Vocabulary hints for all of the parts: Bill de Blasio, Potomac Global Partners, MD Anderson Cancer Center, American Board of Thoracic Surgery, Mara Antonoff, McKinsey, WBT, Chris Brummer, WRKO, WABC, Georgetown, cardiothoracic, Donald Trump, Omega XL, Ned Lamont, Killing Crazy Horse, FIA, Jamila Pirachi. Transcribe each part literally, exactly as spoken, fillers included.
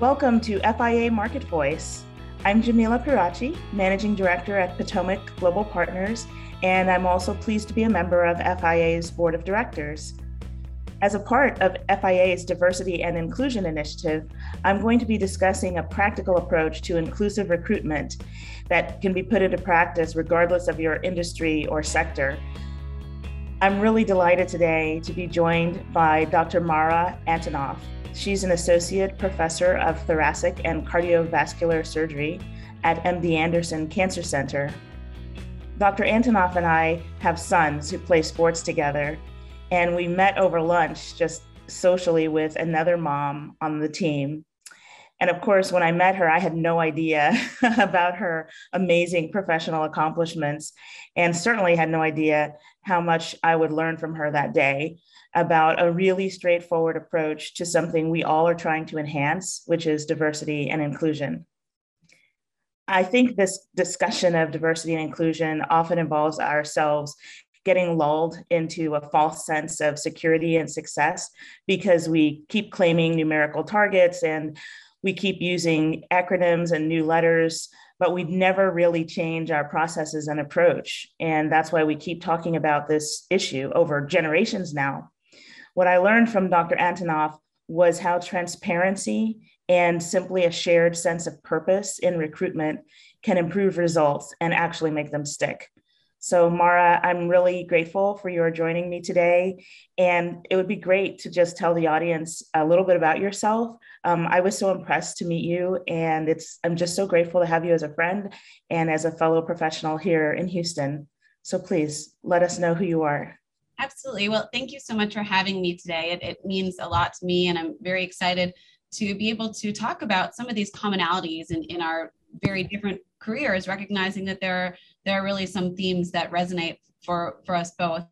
Welcome to F I A Market Voice. I'm Jamila Pirachi, Managing Director at Potomac Global Partners, and I'm also pleased to be a member of F I A's Board of Directors. As a part of F I A's Diversity and Inclusion Initiative, I'm going to be discussing a practical approach to inclusive recruitment that can be put into practice regardless of your industry or sector. I'm really delighted today to be joined by Doctor Mara Antonoff. She's an Associate Professor of Thoracic and Cardiovascular Surgery at M D Anderson Cancer Center. Doctor Antonoff and I have sons who play sports together, and we met over lunch just socially with another mom on the team. And of course, when I met her, I had no idea about her amazing professional accomplishments, and certainly had no idea how much I would learn from her that day about a really straightforward approach to something we all are trying to enhance, which is diversity and inclusion. I think this discussion of diversity and inclusion often involves ourselves getting lulled into a false sense of security and success because we keep claiming numerical targets and we keep using acronyms and new letters, but we never really change our processes and approach. And that's why we keep talking about this issue over generations now. What I learned from Doctor Antonoff was how transparency and simply a shared sense of purpose in recruitment can improve results and actually make them stick. So Mara, I'm really grateful for your joining me today. And it would be great to just tell the audience a little bit about yourself. Um, I was so impressed to meet you, and it's I'm just so grateful to have you as a friend and as a fellow professional here in Houston. So please let us know who you are. Absolutely. Well, thank you so much for having me today. It, it means a lot to me, and I'm very excited to be able to talk about some of these commonalities in, in our very different careers, recognizing that there are There are really some themes that resonate for, for us both.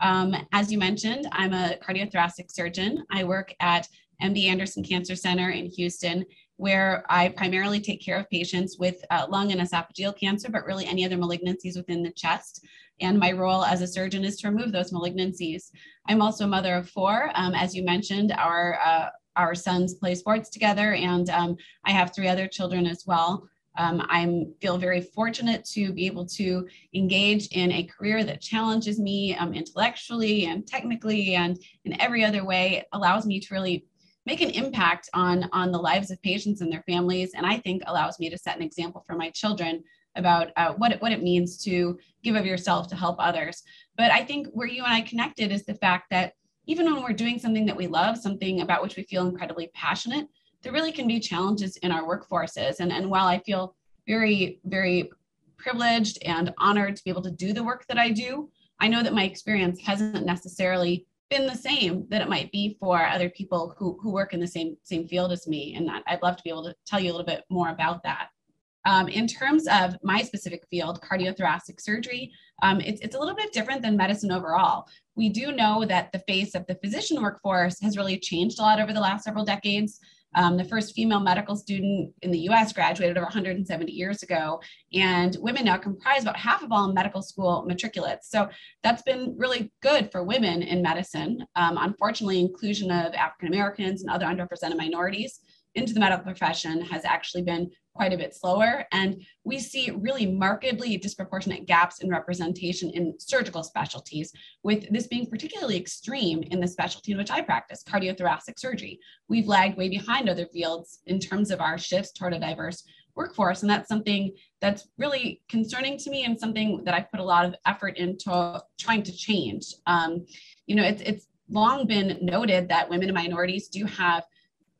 Um, as you mentioned, I'm a cardiothoracic surgeon. I work at M D Anderson Cancer Center in Houston, where I primarily take care of patients with uh, lung and esophageal cancer, but really any other malignancies within the chest. And my role as a surgeon is to remove those malignancies. I'm also a mother of four. Um, as you mentioned, our, uh, our sons play sports together, and um, I have three other children as well. Um, I feel very fortunate to be able to engage in a career that challenges me um, intellectually and technically, and in every other way allows me to really make an impact on, on the lives of patients and their families, and I think allows me to set an example for my children about uh, what, it, what it means to give of yourself to help others. But I think where you and I connected is the fact that even when we're doing something that we love, something about which we feel incredibly passionate, there really can be challenges in our workforces. And, and while I feel very, very privileged and honored to be able to do the work that I do, I know that my experience hasn't necessarily been the same that it might be for other people who, who work in the same, same field as me. And I'd love to be able to tell you a little bit more about that. Um, in terms of my specific field, cardiothoracic surgery, um, it's, it's a little bit different than medicine overall. We do know that the face of the physician workforce has really changed a lot over the last several decades. Um, the first female medical student in the U S graduated over one hundred seventy years ago, and women now comprise about half of all medical school matriculates. So that's been really good for women in medicine. Um, unfortunately, inclusion of African Americans and other underrepresented minorities into the medical profession has actually been quite a bit slower. And we see really markedly disproportionate gaps in representation in surgical specialties, with this being particularly extreme in the specialty in which I practice, cardiothoracic surgery. We've lagged way behind other fields in terms of our shifts toward a diverse workforce. And that's something that's really concerning to me, and something that I've put a lot of effort into trying to change. Um, you know, it's, it's long been noted that women and minorities do have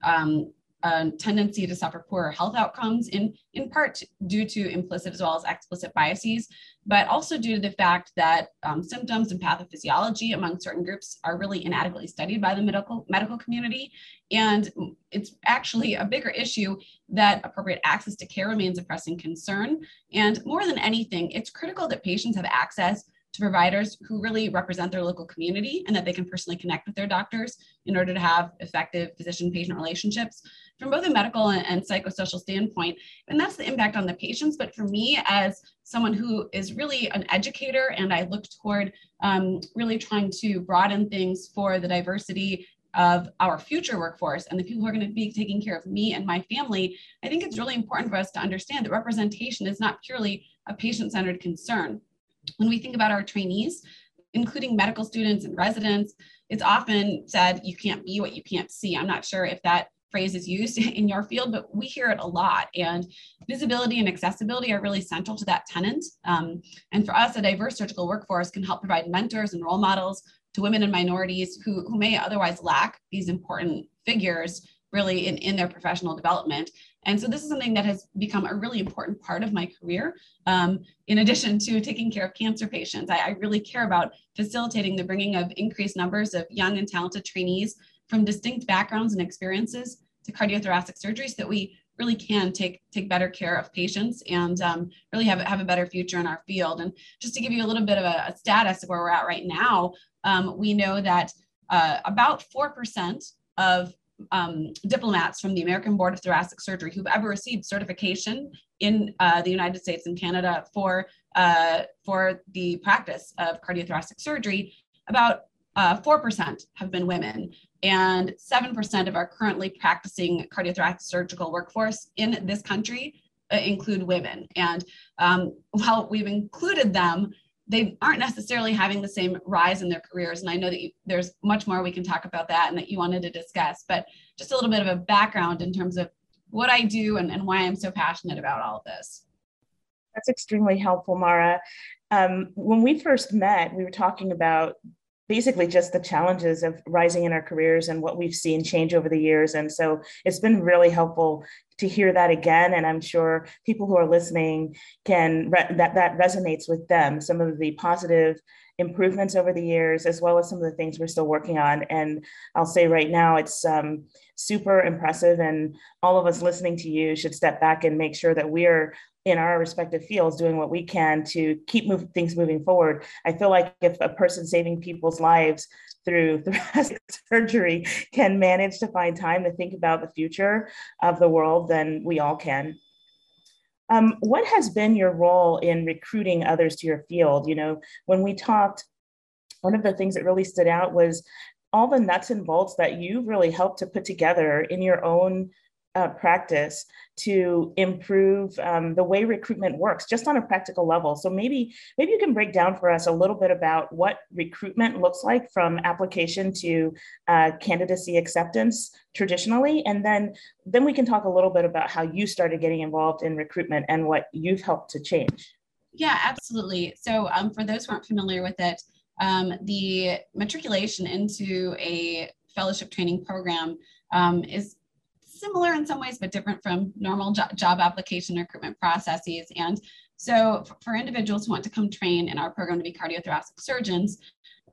um, a tendency to suffer poorer health outcomes, in, in part due to implicit as well as explicit biases, but also due to the fact that um, symptoms and pathophysiology among certain groups are really inadequately studied by the medical, medical community. And it's actually a bigger issue that appropriate access to care remains a pressing concern. And more than anything, it's critical that patients have access to providers who really represent their local community, and that they can personally connect with their doctors in order to have effective physician-patient relationships from both a medical and, and psychosocial standpoint. And that's the impact on the patients. But for me, as someone who is really an educator, and I look toward um, really trying to broaden things for the diversity of our future workforce and the people who are going to be taking care of me and my family, I think it's really important for us to understand that representation is not purely a patient-centered concern. When we think about our trainees, including medical students and residents, it's often said, you can't be what you can't see. I'm not sure if that phrase is used in your field, but we hear it a lot. And visibility and accessibility are really central to that tenet. Um, and for us, a diverse surgical workforce can help provide mentors and role models to women and minorities who, who may otherwise lack these important figures really in, in their professional development. And so this is something that has become a really important part of my career. Um, in addition to taking care of cancer patients, I, I really care about facilitating the bringing of increased numbers of young and talented trainees from distinct backgrounds and experiences to cardiothoracic surgery so that we really can take, take better care of patients and um, really have, have a better future in our field. And just to give you a little bit of a, a status of where we're at right now, um, we know that uh, about four percent of um, diplomats from the American Board of Thoracic Surgery who've ever received certification in uh, the United States and Canada for, uh, for the practice of cardiothoracic surgery, about uh, four percent have been women. And seven percent of our currently practicing cardiothoracic surgical workforce in this country uh, include women. And um, while we've included them, they aren't necessarily having the same rise in their careers. And I know that you, there's much more we can talk about that and that you wanted to discuss, but just a little bit of a background in terms of what I do and, and why I'm so passionate about all of this. That's extremely helpful, Mara. Um, when we first met, we were talking about basically just the challenges of rising in our careers and what we've seen change over the years. And so it's been really helpful to hear that again. And I'm sure people who are listening can, re- that, that resonates with them. Some of the positive improvements over the years, as well as some of the things we're still working on. And I'll say right now, it's um, super impressive. And all of us listening to you should step back and make sure that we're in our respective fields doing what we can to keep move, things moving forward. I feel like if a person saving people's lives through thoracic surgery can manage to find time to think about the future of the world, then we all can. Um, what has been your role in recruiting others to your field? You know, when we talked, one of the things that really stood out was all the nuts and bolts that you really helped to put together in your own Uh, practice to improve um, the way recruitment works, just on a practical level. So maybe maybe you can break down for us a little bit about what recruitment looks like from application to uh, candidacy acceptance traditionally, and then then we can talk a little bit about how you started getting involved in recruitment and what you've helped to change. Yeah, absolutely. So um, for those who aren't familiar with it, um, the matriculation into a fellowship training program um, is similar in some ways, but different from normal jo- job application recruitment processes. And so f- for individuals who want to come train in our program to be cardiothoracic surgeons,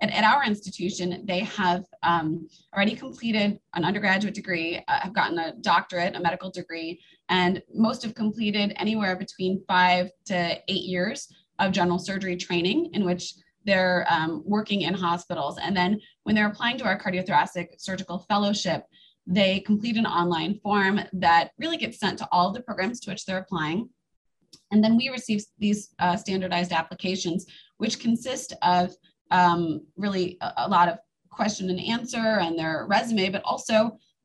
at, at our institution, they have um, already completed an undergraduate degree, uh, have gotten a doctorate, a medical degree, and most have completed anywhere between five to eight years of general surgery training in which they're um, working in hospitals. And then when they're applying to our cardiothoracic surgical fellowship, they complete an online form that really gets sent to all of the programs to which they're applying. And then we receive these uh, standardized applications, which consist of um, really a, a lot of question and answer and their resume, but also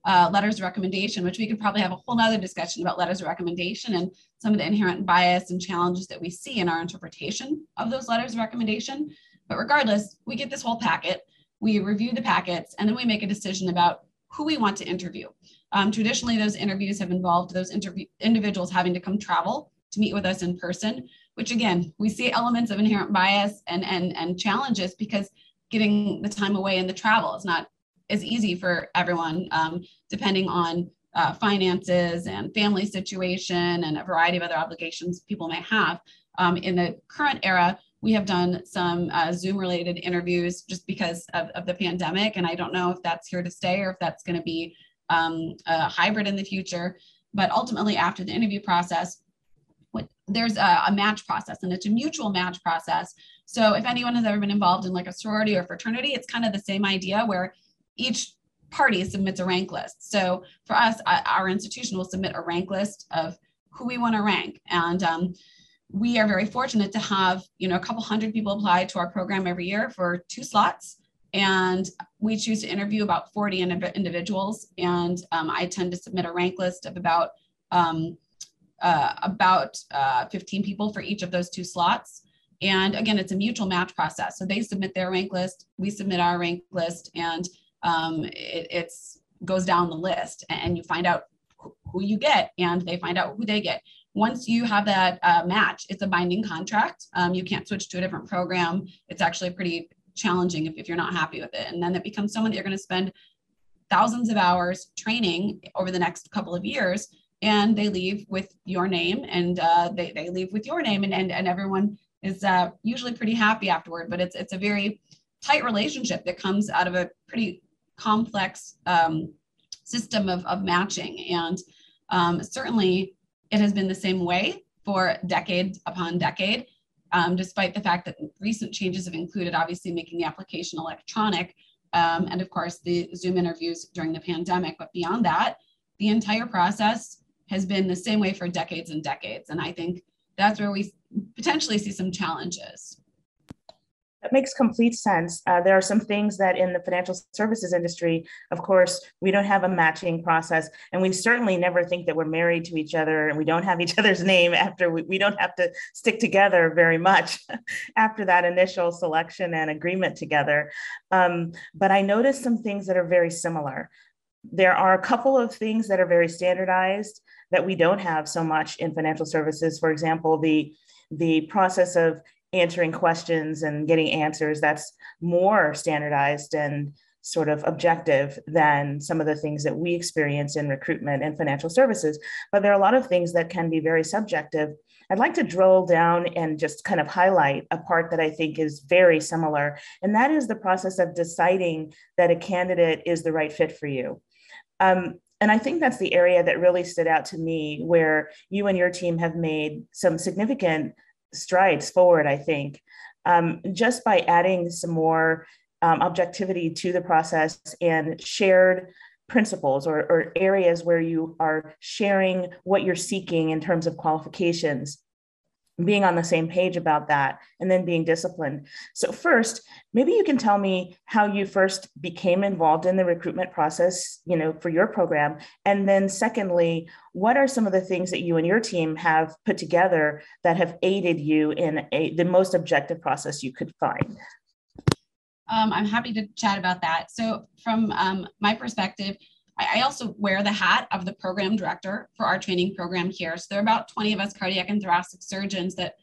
uh, letters of recommendation, which we could probably have a whole nother discussion about letters of recommendation and some of the inherent bias and challenges that we see in our interpretation of those letters of recommendation. But regardless, we get this whole packet, we review the packets, and then we make a decision about who we want to interview. Um, traditionally, those interviews have involved those interview individuals having to come travel to meet with us in person, which again, we see elements of inherent bias and, and, and challenges because getting the time away and the travel is not as easy for everyone, um, depending on uh, finances and family situation and a variety of other obligations people may have. Um, in the current era, we have done some uh, Zoom-related interviews just because of, of the pandemic, and I don't know if that's here to stay or if that's going to be um, a hybrid in the future. But ultimately, after the interview process, what, there's a, a match process, and it's a mutual match process. So if anyone has ever been involved in like a sorority or fraternity, it's kind of the same idea where each party submits a rank list. So for us, our institution will submit a rank list of who we want to rank, and um, we are very fortunate to have, you know, a couple hundred people apply to our program every year for two slots. And we choose to interview about forty individuals. And um, I tend to submit a rank list of about, um, uh, about uh, fifteen people for each of those two slots. And again, it's a mutual match process. So they submit their rank list, we submit our rank list, and um, it it's, goes down the list, and you find out who you get and they find out who they get. Once you have that uh, match, it's a binding contract. Um, you can't switch to a different program. It's actually pretty challenging if, if you're not happy with it. And then it becomes someone that you're going to spend thousands of hours training over the next couple of years, and they leave with your name, and uh, they, they leave with your name, and, and, and everyone is uh, usually pretty happy afterward. But it's, it's a very tight relationship that comes out of a pretty complex um, system of, of matching. And um, certainly it has been the same way for decade upon decade, um, despite the fact that recent changes have included obviously making the application electronic, um, and of course the Zoom interviews during the pandemic. But beyond that, the entire process has been the same way for decades and decades. And I think that's where we potentially see some challenges. That makes complete sense. Uh, there are some things that in the financial services industry, of course, we don't have a matching process, and we certainly never think that we're married to each other, and we don't have each other's name after we, we don't have to stick together very much after that initial selection and agreement together. Um, but I noticed some things that are very similar. There are a couple of things that are very standardized that we don't have so much in financial services. For example, the, the process of answering questions and getting answers, that's more standardized and sort of objective than some of the things that we experience in recruitment and financial services. But there are a lot of things that can be very subjective. I'd like to drill down and just kind of highlight a part that I think is very similar, and that is the process of deciding that a candidate is the right fit for you. Um, And I think that's the area that really stood out to me, where you and your team have made some significant strides forward, I think, um, just by adding some more um, objectivity to the process and shared principles or, or areas where you are sharing what you're seeking in terms of qualifications, being on the same page about that, and then being disciplined. So first, maybe you can tell me how you first became involved in the recruitment process, you know, for your program. And then secondly, what are some of the things that you and your team have put together that have aided you in a, the most objective process you could find? Um, I'm happy to chat about that. So from um, my perspective, I also wear the hat of the program director for our training program here. So there are about twenty of us cardiac and thoracic surgeons that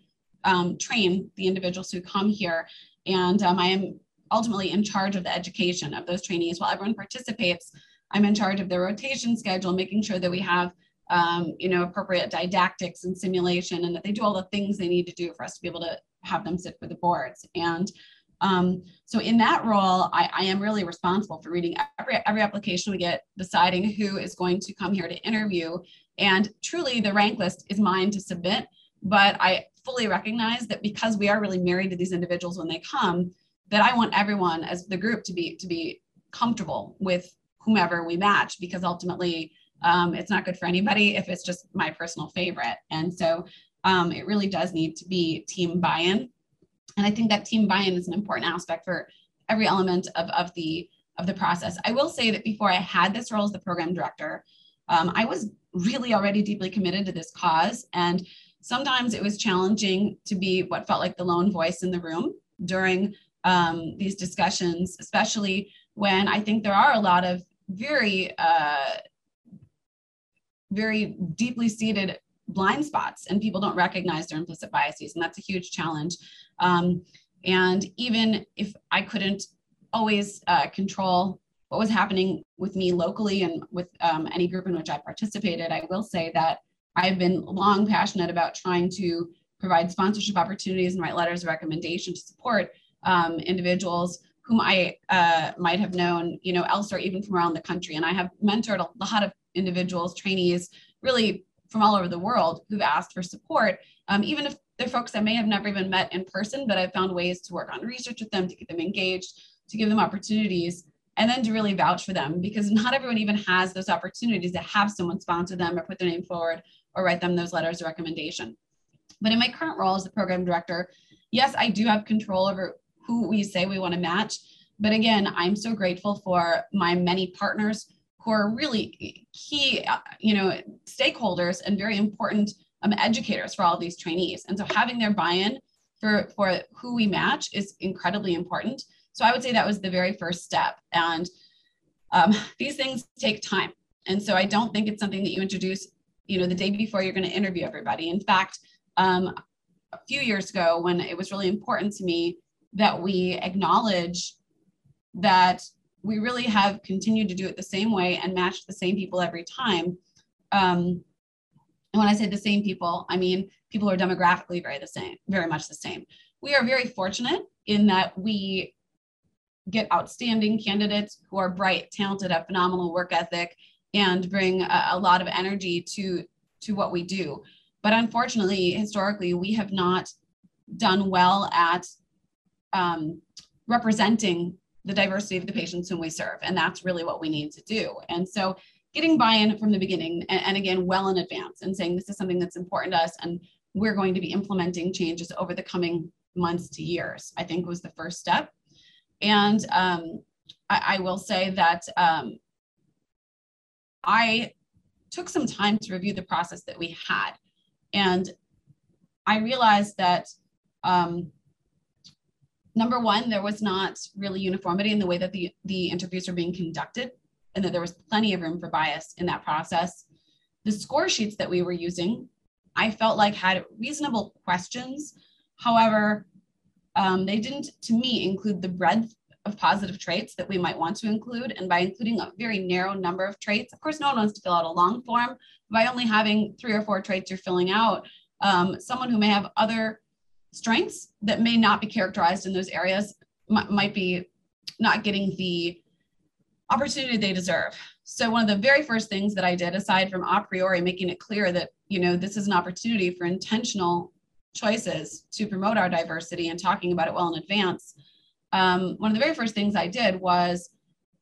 um, train the individuals who come here. And um, I am ultimately in charge of the education of those trainees. While everyone participates, I'm in charge of their rotation schedule, making sure that we have um, you know, appropriate didactics and simulation, and that they do all the things they need to do for us to be able to have them sit for the boards. And Um, so in that role, I, I am really responsible for reading every, every application we get, deciding who is going to come here to interview. And truly the rank list is mine to submit, but I fully recognize that because we are really married to these individuals when they come, that I want everyone as the group to be, to be comfortable with whomever we match, because ultimately um, it's not good for anybody if it's just my personal favorite. And so um, it really does need to be team buy-in. And I think that team buy-in is an important aspect for every element of, of, the, of the process. I will say that before I had this role as the program director, um, I was really already deeply committed to this cause. And sometimes it was challenging to be what felt like the lone voice in the room during um, these discussions, especially when I think there are a lot of very, uh, very deeply seated blind spots, and people don't recognize their implicit biases. And that's a huge challenge. Um, and even if I couldn't always uh, control what was happening with me locally and with um, any group in which I participated, I will say that I've been long passionate about trying to provide sponsorship opportunities and write letters of recommendation to support um, individuals whom I uh, might have known, you know, elsewhere, even from around the country. And I have mentored a lot of individuals, trainees, really from all over the world who've asked for support, um, even if they're folks I may have never even met in person, but I've found ways to work on research with them, to get them engaged, to give them opportunities, and then to really vouch for them, because not everyone even has those opportunities to have someone sponsor them or put their name forward or write them those letters of recommendation. But in my current role as the program director, yes, I do have control over who we say we want to match, But again, I'm so grateful for my many partners who are really key, you know, stakeholders and very important um, educators for all these trainees. And so having their buy-in for, for who we match is incredibly important. So I would say that was the very first step. And um, these things take time. And so I don't think it's something that you introduce, you know, the day before you're going to interview everybody. In fact, um, a few years ago, when it was really important to me that we acknowledge that we really have continued to do it the same way and match the same people every time. Um, and when I say the same people, I mean people who are demographically very the same, very much the same. We are very fortunate in that we get outstanding candidates who are bright, talented, have phenomenal work ethic, and bring a, a lot of energy to, to what we do. But unfortunately, historically, we have not done well at um, representing the diversity of the patients whom we serve. And that's really what we need to do. And so getting buy-in from the beginning, and, and again, well in advance, and saying this is something that's important to us and we're going to be implementing changes over the coming months to years, I think was the first step. And um, I, I will say that um, I took some time to review the process that we had. And I realized that um, number one, there was not really uniformity in the way that the, the interviews were being conducted, and that there was plenty of room for bias in that process. The score sheets that we were using, I felt like had reasonable questions. However, um, they didn't, to me, include the breadth of positive traits that we might want to include. And by including a very narrow number of traits, of course, no one wants to fill out a long form. By only having three or four traits you're filling out, um, someone who may have other strengths that may not be characterized in those areas might be not getting the opportunity they deserve. So one of the very first things that I did, aside from a priori making it clear that, you know, this is an opportunity for intentional choices to promote our diversity and talking about it well in advance, um, one of the very first things I did was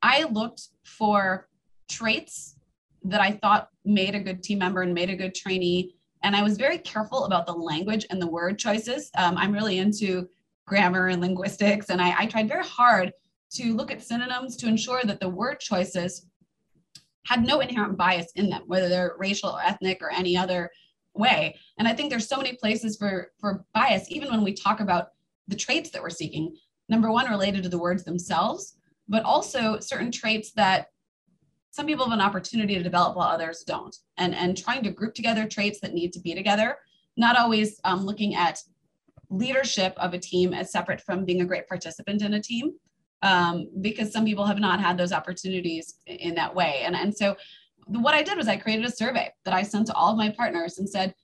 I looked for traits that I thought made a good team member and made a good trainee. And I was very careful about the language and the word choices. Um, I'm really into grammar and linguistics, and I, I tried very hard to look at synonyms to ensure that the word choices had no inherent bias in them, whether they're racial or ethnic or any other way. And I think there's so many places for, for bias, even when we talk about the traits that we're seeking. Number one, related to the words themselves, but also certain traits that some people have an opportunity to develop while others don't. And, and trying to group together traits that need to be together, not always um, looking at leadership of a team as separate from being a great participant in a team, um, because some people have not had those opportunities in that way. And, and so what I did was I created a survey that I sent to all of my partners and said,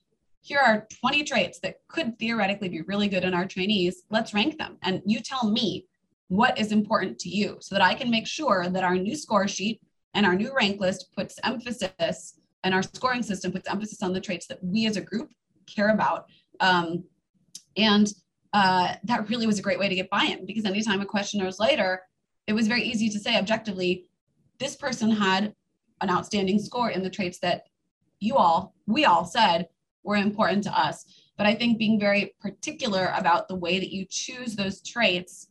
here are twenty traits that could theoretically be really good in our trainees. Let's rank them. And you tell me what is important to you so that I can make sure that our new score sheet and our new rank list puts emphasis, and our scoring system puts emphasis on the traits that we as a group care about. Um, and uh, that really was a great way to get buy-in, because anytime a question was later, it was very easy to say objectively, this person had an outstanding score in the traits that you all, we all said were important to us. But I think being very particular about the way that you choose those traits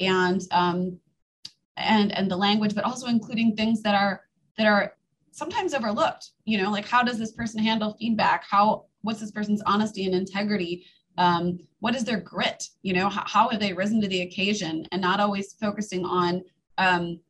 and um, and and the language, but also including things that are that are sometimes overlooked, you know, like how does this person handle feedback? How, what's this person's honesty and integrity? Um, what is their grit? You know, how, how have they risen to the occasion? And not always focusing on um,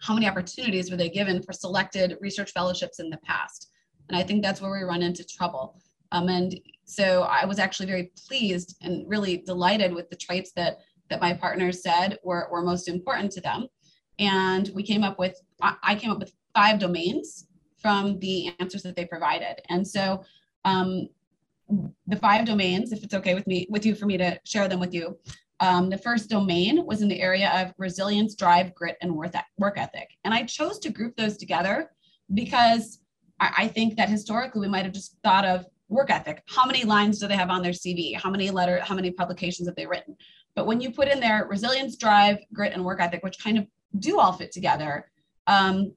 how many opportunities were they given for selected research fellowships in the past. And I think that's where we run into trouble. Um, and so I was actually very pleased and really delighted with the traits that that my partners said were, were most important to them. And we came up with, I came up with five domains from the answers that they provided. And so um, the five domains, if it's okay with me, with you, for me to share them with you. Um, the first domain was in the area of resilience, drive, grit, and work ethic. And I chose to group those together because I, I think that historically we might've just thought of work ethic. How many lines do they have on their C V? How many letter, how many publications have they written? But when you put in there resilience, drive, grit, and work ethic, which kind of do all fit together, um,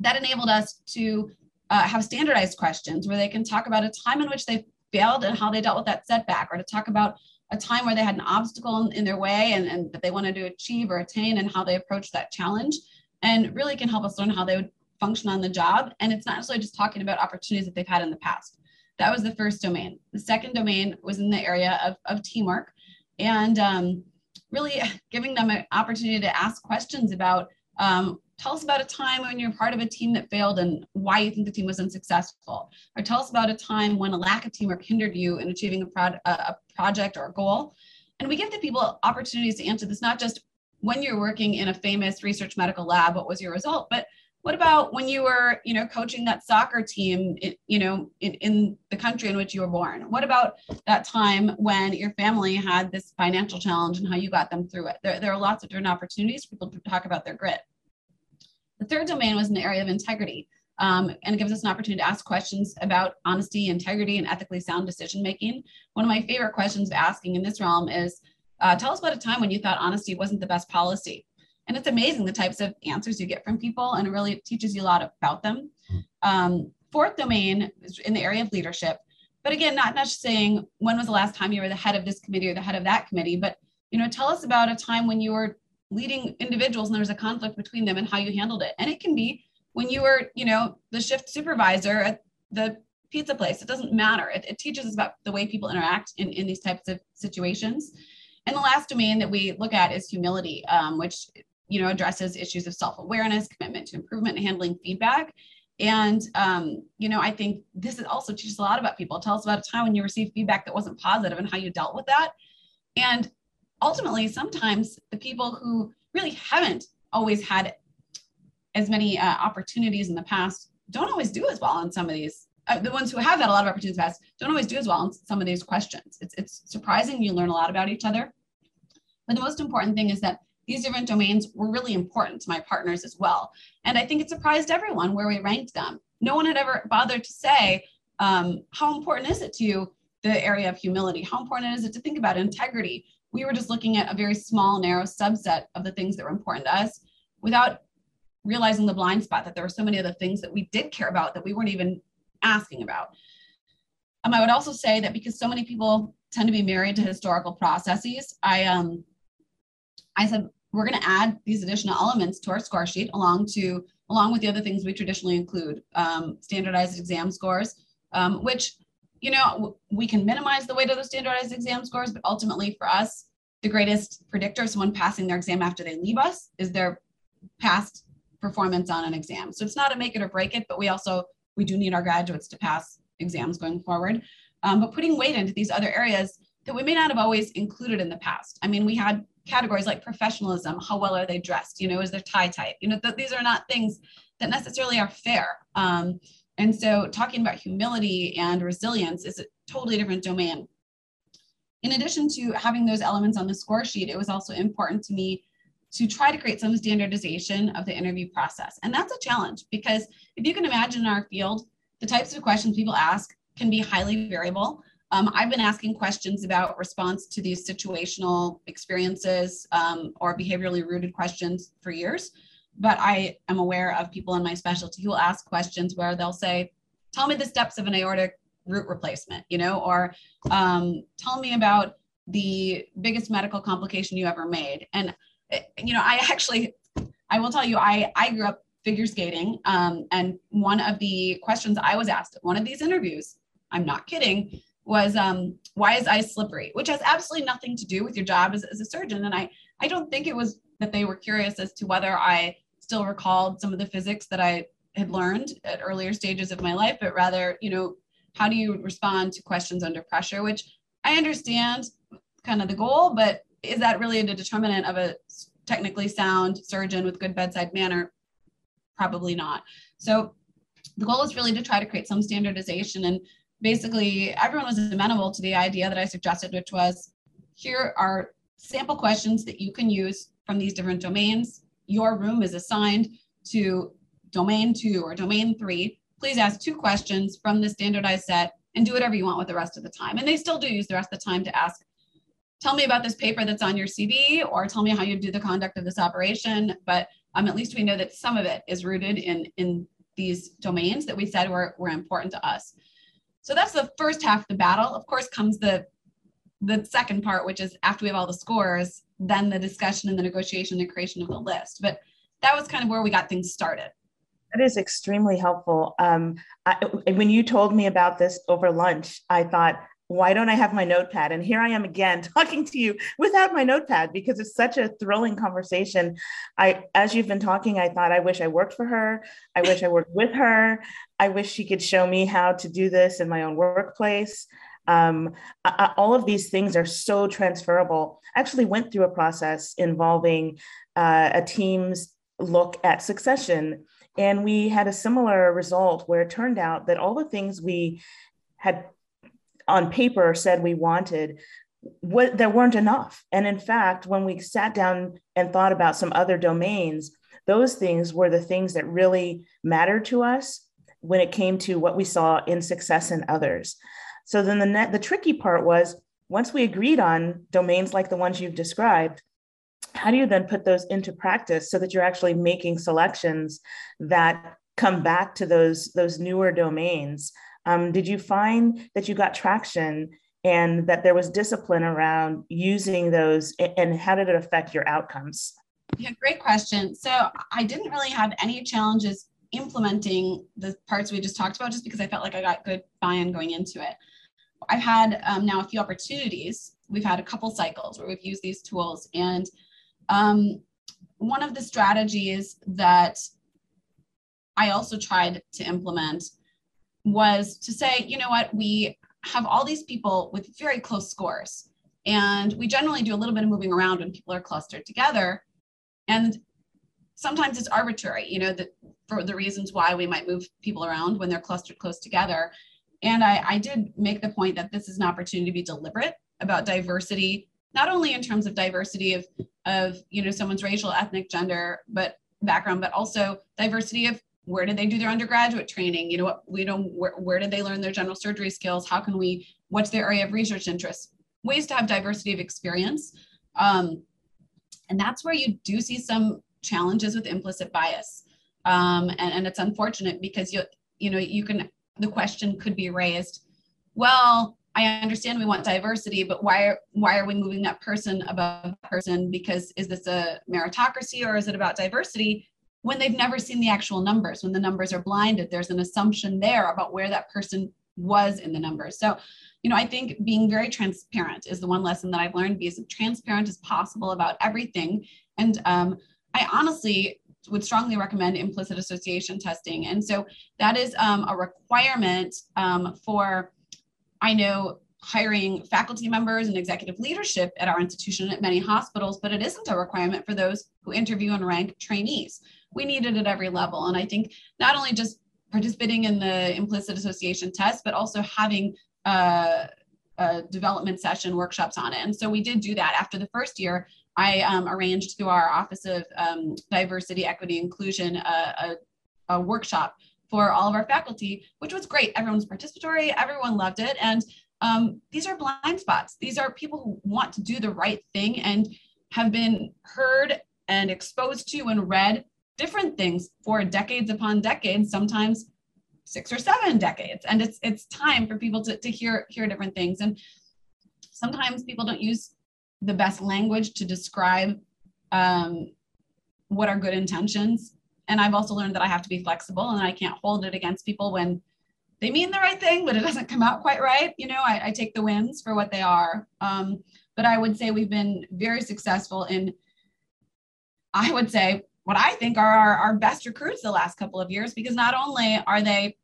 that enabled us to uh, have standardized questions where they can talk about a time in which they failed and how they dealt with that setback, or to talk about a time where they had an obstacle in, in their way and, and that they wanted to achieve or attain, and how they approach that challenge, and really can help us learn how they would function on the job. And it's not necessarily just talking about opportunities that they've had in the past. That was the first domain. The second domain was in the area of, of teamwork, and um, really giving them an opportunity to ask questions about, um, tell us about a time when you're part of a team that failed and why you think the team was unsuccessful. Or tell us about a time when a lack of teamwork hindered you in achieving a, pro a project or a goal. And we give the people opportunities to answer this, not just when you're working in a famous research medical lab, what was your result? But what about when you were, you know, coaching that soccer team, you know, in, in the country in which you were born? What about that time when your family had this financial challenge and how you got them through it? There, there are lots of different opportunities for people to talk about their grit. The third domain was an area of integrity, um, and it gives us an opportunity to ask questions about honesty, integrity, and ethically sound decision-making. One of my favorite questions of asking in this realm is, uh, tell us about a time when you thought honesty wasn't the best policy. And it's amazing the types of answers you get from people, and it really teaches you a lot about them. Um, fourth domain is in the area of leadership. But again, not just saying, when was the last time you were the head of this committee or the head of that committee, but, you know, tell us about a time when you were leading individuals and there's a conflict between them and how you handled it. And it can be when you were, you know, the shift supervisor at the pizza place. It doesn't matter. It, it teaches us about the way people interact in, in these types of situations. And the last domain that we look at is humility, um, which, you know, addresses issues of self-awareness, commitment to improvement, and handling feedback. And, um, you know, I think this is also teaches a lot about people. Tell us about a time when you received feedback that wasn't positive and how you dealt with that. And ultimately, sometimes the people who really haven't always had as many uh, opportunities in the past don't always do as well on some of these. Uh, the ones who have had a lot of opportunities in the past don't always do as well on some of these questions. It's, it's surprising. You learn a lot about each other. But the most important thing is that these different domains were really important to my partners as well. And I think it surprised everyone where we ranked them. No one had ever bothered to say, um, how important is it to you, the area of humility? How important is it to think about integrity? We were just looking at a very small, narrow subset of the things that were important to us without realizing the blind spot that there were so many other things that we did care about that we weren't even asking about. Um, I would also say that because so many people tend to be married to historical processes, I, um, I said, we're going to add these additional elements to our score sheet along, to, along with the other things we traditionally include, um, standardized exam scores, um, which, you know, we can minimize the weight of the standardized exam scores, but ultimately for us, the greatest predictor of someone passing their exam after they leave us is their past performance on an exam. So it's not a make it or break it, but we also, we do need our graduates to pass exams going forward. Um, but putting weight into these other areas that we may not have always included in the past. I mean, we had categories like professionalism, how well are they dressed? You know, is their tie tight? You know, th these are not things that necessarily are fair. Um, And so talking about humility and resilience is a totally different domain. In addition to having those elements on the score sheet, it was also important to me to try to create some standardization of the interview process. And that's a challenge because if you can imagine in our field, the types of questions people ask can be highly variable. Um, I've been asking questions about response to these situational experiences um, or behaviorally rooted questions for years. But I am aware of people in my specialty who will ask questions where they'll say, tell me the steps of an aortic root replacement, you know, or um, tell me about the biggest medical complication you ever made. And, you know, I actually, I will tell you, I, I grew up figure skating. Um, and one of the questions I was asked at one of these interviews, I'm not kidding, was um, why is ice slippery? Which has absolutely nothing to do with your job as, as a surgeon. And I, I don't think it was that they were curious as to whether I still recalled some of the physics that I had learned at earlier stages of my life, but rather, you know, how do you respond to questions under pressure, which I understand kind of the goal, but is that really a determinant of a technically sound surgeon with good bedside manner? Probably not. So the goal is really to try to create some standardization, and basically everyone was amenable to the idea that I suggested, which was, here are sample questions that you can use from these different domains. Your room is assigned to domain two or domain three. Please ask two questions from the standardized set and do whatever you want with the rest of the time. And they still do use the rest of the time to ask, tell me about this paper that's on your C V, or tell me how you do the conduct of this operation. But um, at least we know that some of it is rooted in, in these domains that we said were, were important to us. So that's the first half of the battle. Of course comes the the second part, which is after we have all the scores, then the discussion and the negotiation and the creation of the list. But that was kind of where we got things started. That is extremely helpful. Um, I, when you told me about this over lunch, I thought, why don't I have my notepad? And here I am again talking to you without my notepad, because it's such a thrilling conversation. I, as you've been talking, I thought, I wish I worked for her. I wish I worked with her. I wish she could show me how to do this in my own workplace. Um, I, I, all of these things are so transferable. I actually went through a process involving uh, a team's look at succession. And we had a similar result where it turned out that all the things we had on paper said we wanted, what, there weren't enough. And in fact, when we sat down and thought about some other domains, those things were the things that really mattered to us when it came to what we saw in success in others. So then the, net, the tricky part was, once we agreed on domains like the ones you've described, how do you then put those into practice so that you're actually making selections that come back to those, those newer domains? Um, did you find that you got traction and that there was discipline around using those, and how did it affect your outcomes? Yeah, great question. So I didn't really have any challenges implementing the parts we just talked about, just because I felt like I got good buy-in going into it. I've had um, now a few opportunities. We've had a couple cycles where we've used these tools, and Um, one of the strategies that I also tried to implement was to say, you know what, we have all these people with very close scores, and we generally do a little bit of moving around when people are clustered together. And sometimes it's arbitrary, you know, that for the reasons why we might move people around when they're clustered close together. And I, I did make the point that this is an opportunity to be deliberate about diversity, not only in terms of diversity of, of, you know, someone's racial, ethnic, gender, but background, but also diversity of where did they do their undergraduate training? You know, what we don't, where, where did they learn their general surgery skills? How can we, what's their area of research interest? Ways to have diversity of experience. Um, and that's where you do see some challenges with implicit bias. Um, and, and it's unfortunate because you, you know, you can, the question could be raised, well, I understand we want diversity, but why, why are we moving that person above that person? Because is this a meritocracy or is it about diversity? When they've never seen the actual numbers, when the numbers are blinded, there's an assumption there about where that person was in the numbers. So, you know, I think being very transparent is the one lesson that I've learned. Be as transparent as possible about everything. And um, I honestly would strongly recommend implicit association testing. And so that is um, a requirement um, for, I know, hiring faculty members and executive leadership at our institution at many hospitals, but it isn't a requirement for those who interview and rank trainees. We need it at every level. And I think not only just participating in the implicit association test, but also having a, a development session, workshops on it. And so we did do that. After the first year, I um, arranged through our Office of um, Diversity, Equity, Inclusion, a, a, a workshop for all of our faculty, which was great. Everyone's participatory, everyone loved it. And um, these are blind spots. These are people who want to do the right thing and have been heard and exposed to and read different things for decades upon decades, sometimes six or seven decades. And it's it's time for people to, to hear, hear different things. And sometimes people don't use the best language to describe um, what are good intentions. And I've also learned that I have to be flexible and I can't hold it against people when they mean the right thing, but it doesn't come out quite right. You know, I, I take the wins for what they are. Um, but I would say we've been very successful in, I would say, what I think are our, our best recruits the last couple of years, because not only are they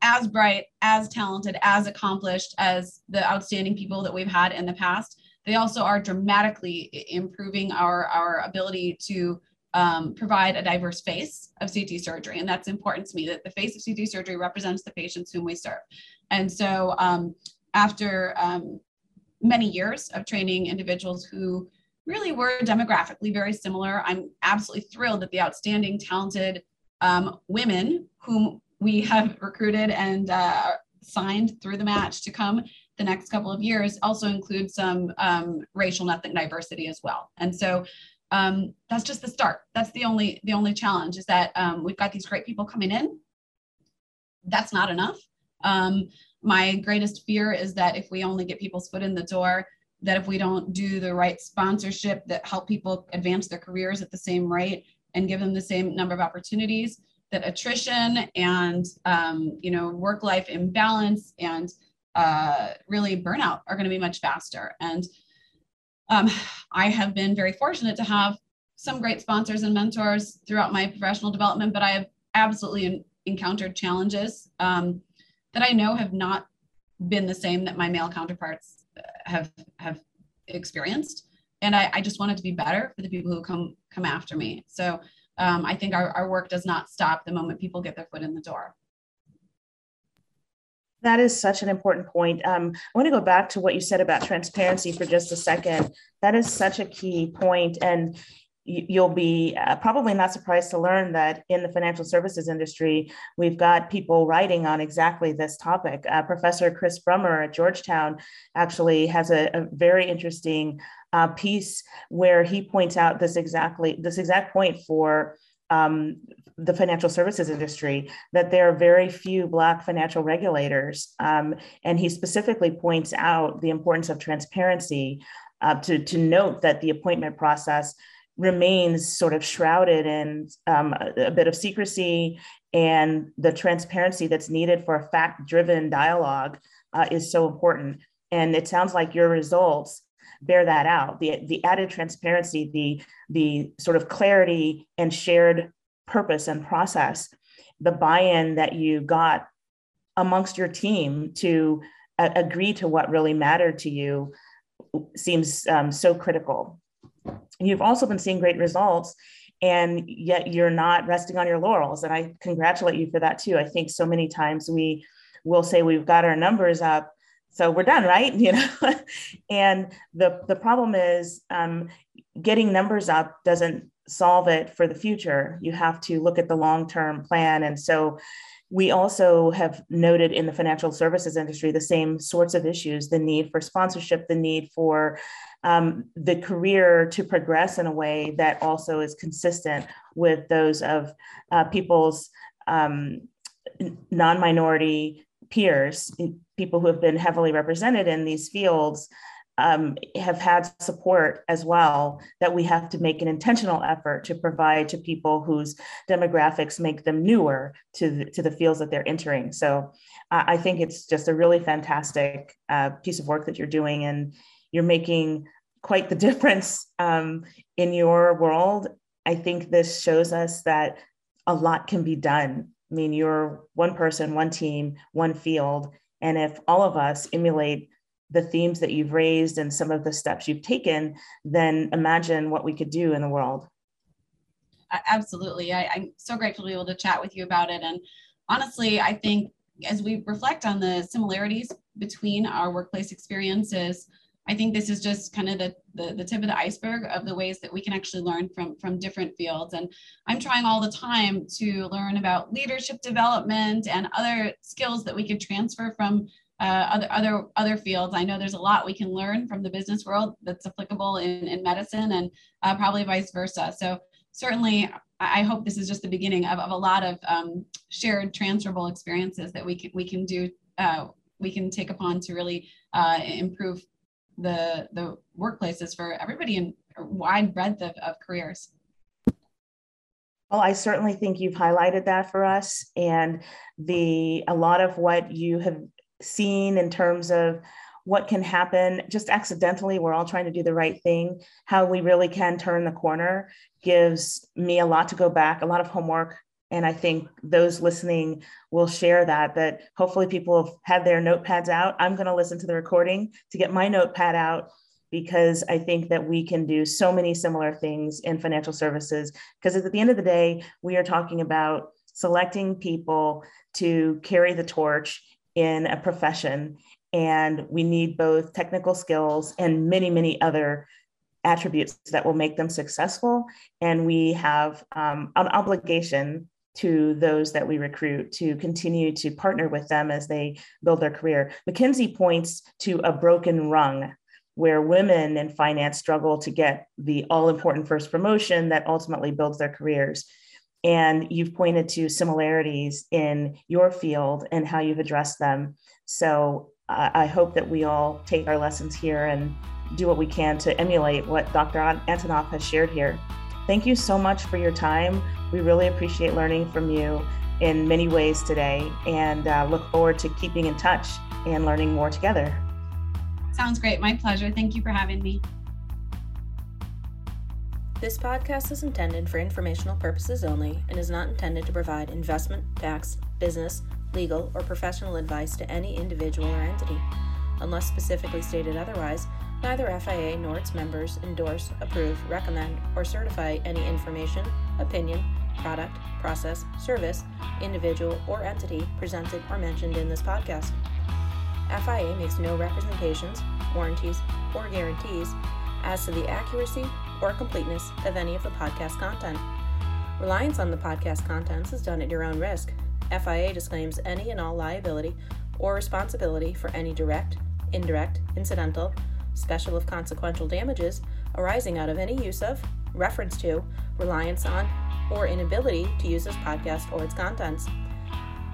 as bright, as talented, as accomplished as the outstanding people that we've had in the past, they also are dramatically improving our, our ability to Um, provide a diverse face of C T surgery. And that's important to me, that the face of C T surgery represents the patients whom we serve. And so um, after um, many years of training individuals who really were demographically very similar, I'm absolutely thrilled that the outstanding, talented um, women whom we have recruited and uh, signed through the match to come the next couple of years also include some um, racial and ethnic diversity as well. And so Um, that's just the start. That's the only the only challenge, is that um, we've got these great people coming in. That's not enough. Um, my greatest fear is that if we only get people's foot in the door, that if we don't do the right sponsorship that help people advance their careers at the same rate and give them the same number of opportunities, that attrition and um, you know, work-life imbalance and uh, really burnout are going to be much faster. And um, I have been very fortunate to have some great sponsors and mentors throughout my professional development, but I have absolutely encountered challenges um, that I know have not been the same that my male counterparts have have experienced. And I, I just want it to be better for the people who come come after me. So um, I think our, our work does not stop the moment people get their foot in the door. That is such an important point. Um, I want to go back to what you said about transparency for just a second. That is such a key point. And you'll be uh, probably not surprised to learn that in the financial services industry, we've got people writing on exactly this topic. Uh, Professor Chris Brummer at Georgetown actually has a, a very interesting uh, piece where he points out this exactly this exact point for um, the financial services industry, that there are very few Black financial regulators. Um, and he specifically points out the importance of transparency uh, to, to note that the appointment process remains sort of shrouded in um, a, a bit of secrecy, and the transparency that's needed for a fact-driven dialogue uh, is so important. And it sounds like your results bear that out. The, the added transparency, the, the sort of clarity and shared purpose and process, the buy-in that you got amongst your team to uh, agree to what really mattered to you seems um, so critical. You've also been seeing great results, and yet you're not resting on your laurels. And I congratulate you for that too. I think so many times we will say we've got our numbers up, so we're done, right? You know, and the the problem is um, getting numbers up doesn't solve it for the future. You have to look at the long-term plan. And so we also have noted in the financial services industry the same sorts of issues: the need for sponsorship, the need for um, the career to progress in a way that also is consistent with those of uh, people's um, non-minority peers. People who have been heavily represented in these fields Um, have had support as well, that we have to make an intentional effort to provide to people whose demographics make them newer to the, to the fields that they're entering. So uh, I think it's just a really fantastic uh, piece of work that you're doing, and you're making quite the difference um, in your world. I think this shows us that a lot can be done. I mean, you're one person, one team, one field. And if all of us emulate the themes that you've raised and some of the steps you've taken, then imagine what we could do in the world. Absolutely. I, I'm so grateful to be able to chat with you about it. And honestly, I think as we reflect on the similarities between our workplace experiences, I think this is just kind of the, the, the tip of the iceberg of the ways that we can actually learn from, from different fields. And I'm trying all the time to learn about leadership development and other skills that we could transfer from Uh, other, other, other fields. I know there's a lot we can learn from the business world that's applicable in, in medicine, and uh, probably vice versa. So certainly, I hope this is just the beginning of, of a lot of um, shared transferable experiences that we can, we can do, uh, we can take upon to really uh, improve the, the workplaces for everybody in a wide breadth of, of careers. Well, I certainly think you've highlighted that for us, and the a lot of what you have seen in terms of what can happen just accidentally, we're all trying to do the right thing, how we really can turn the corner, gives me a lot to go back, a lot of homework. And I think those listening will share that, that hopefully people have had their notepads out. I'm going to listen to the recording to get my notepad out, because I think that we can do so many similar things in financial services, because at the end of the day, we are talking about selecting people to carry the torch in a profession. And we need both technical skills and many, many other attributes that will make them successful. And we have um, an obligation to those that we recruit to continue to partner with them as they build their career. McKinsey points to a broken rung where women in finance struggle to get the all-important first promotion that ultimately builds their careers. And you've pointed to similarities in your field and how you've addressed them. So uh, I hope that we all take our lessons here and do what we can to emulate what Doctor Antonoff has shared here. Thank you so much for your time. We really appreciate learning from you in many ways today, and uh, look forward to keeping in touch and learning more together. Sounds great. My pleasure. Thank you for having me. This podcast is intended for informational purposes only and is not intended to provide investment, tax, business, legal, or professional advice to any individual or entity. Unless specifically stated otherwise, neither F I A nor its members endorse, approve, recommend, or certify any information, opinion, product, process, service, individual, or entity presented or mentioned in this podcast. F I A makes no representations, warranties, or guarantees as to the accuracy or completeness of any of the podcast content. Reliance on the podcast contents is done at your own risk. F I A disclaims any and all liability or responsibility for any direct, indirect, incidental, special of consequential damages arising out of any use of, reference to, reliance on, or inability to use this podcast or its contents.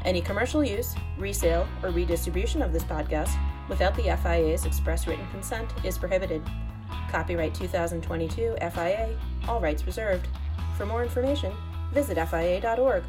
Any commercial use, resale, or redistribution of this podcast without the F I A's express written consent is prohibited. Copyright two thousand twenty-two F I A, all rights reserved. For more information, visit F I A dot org.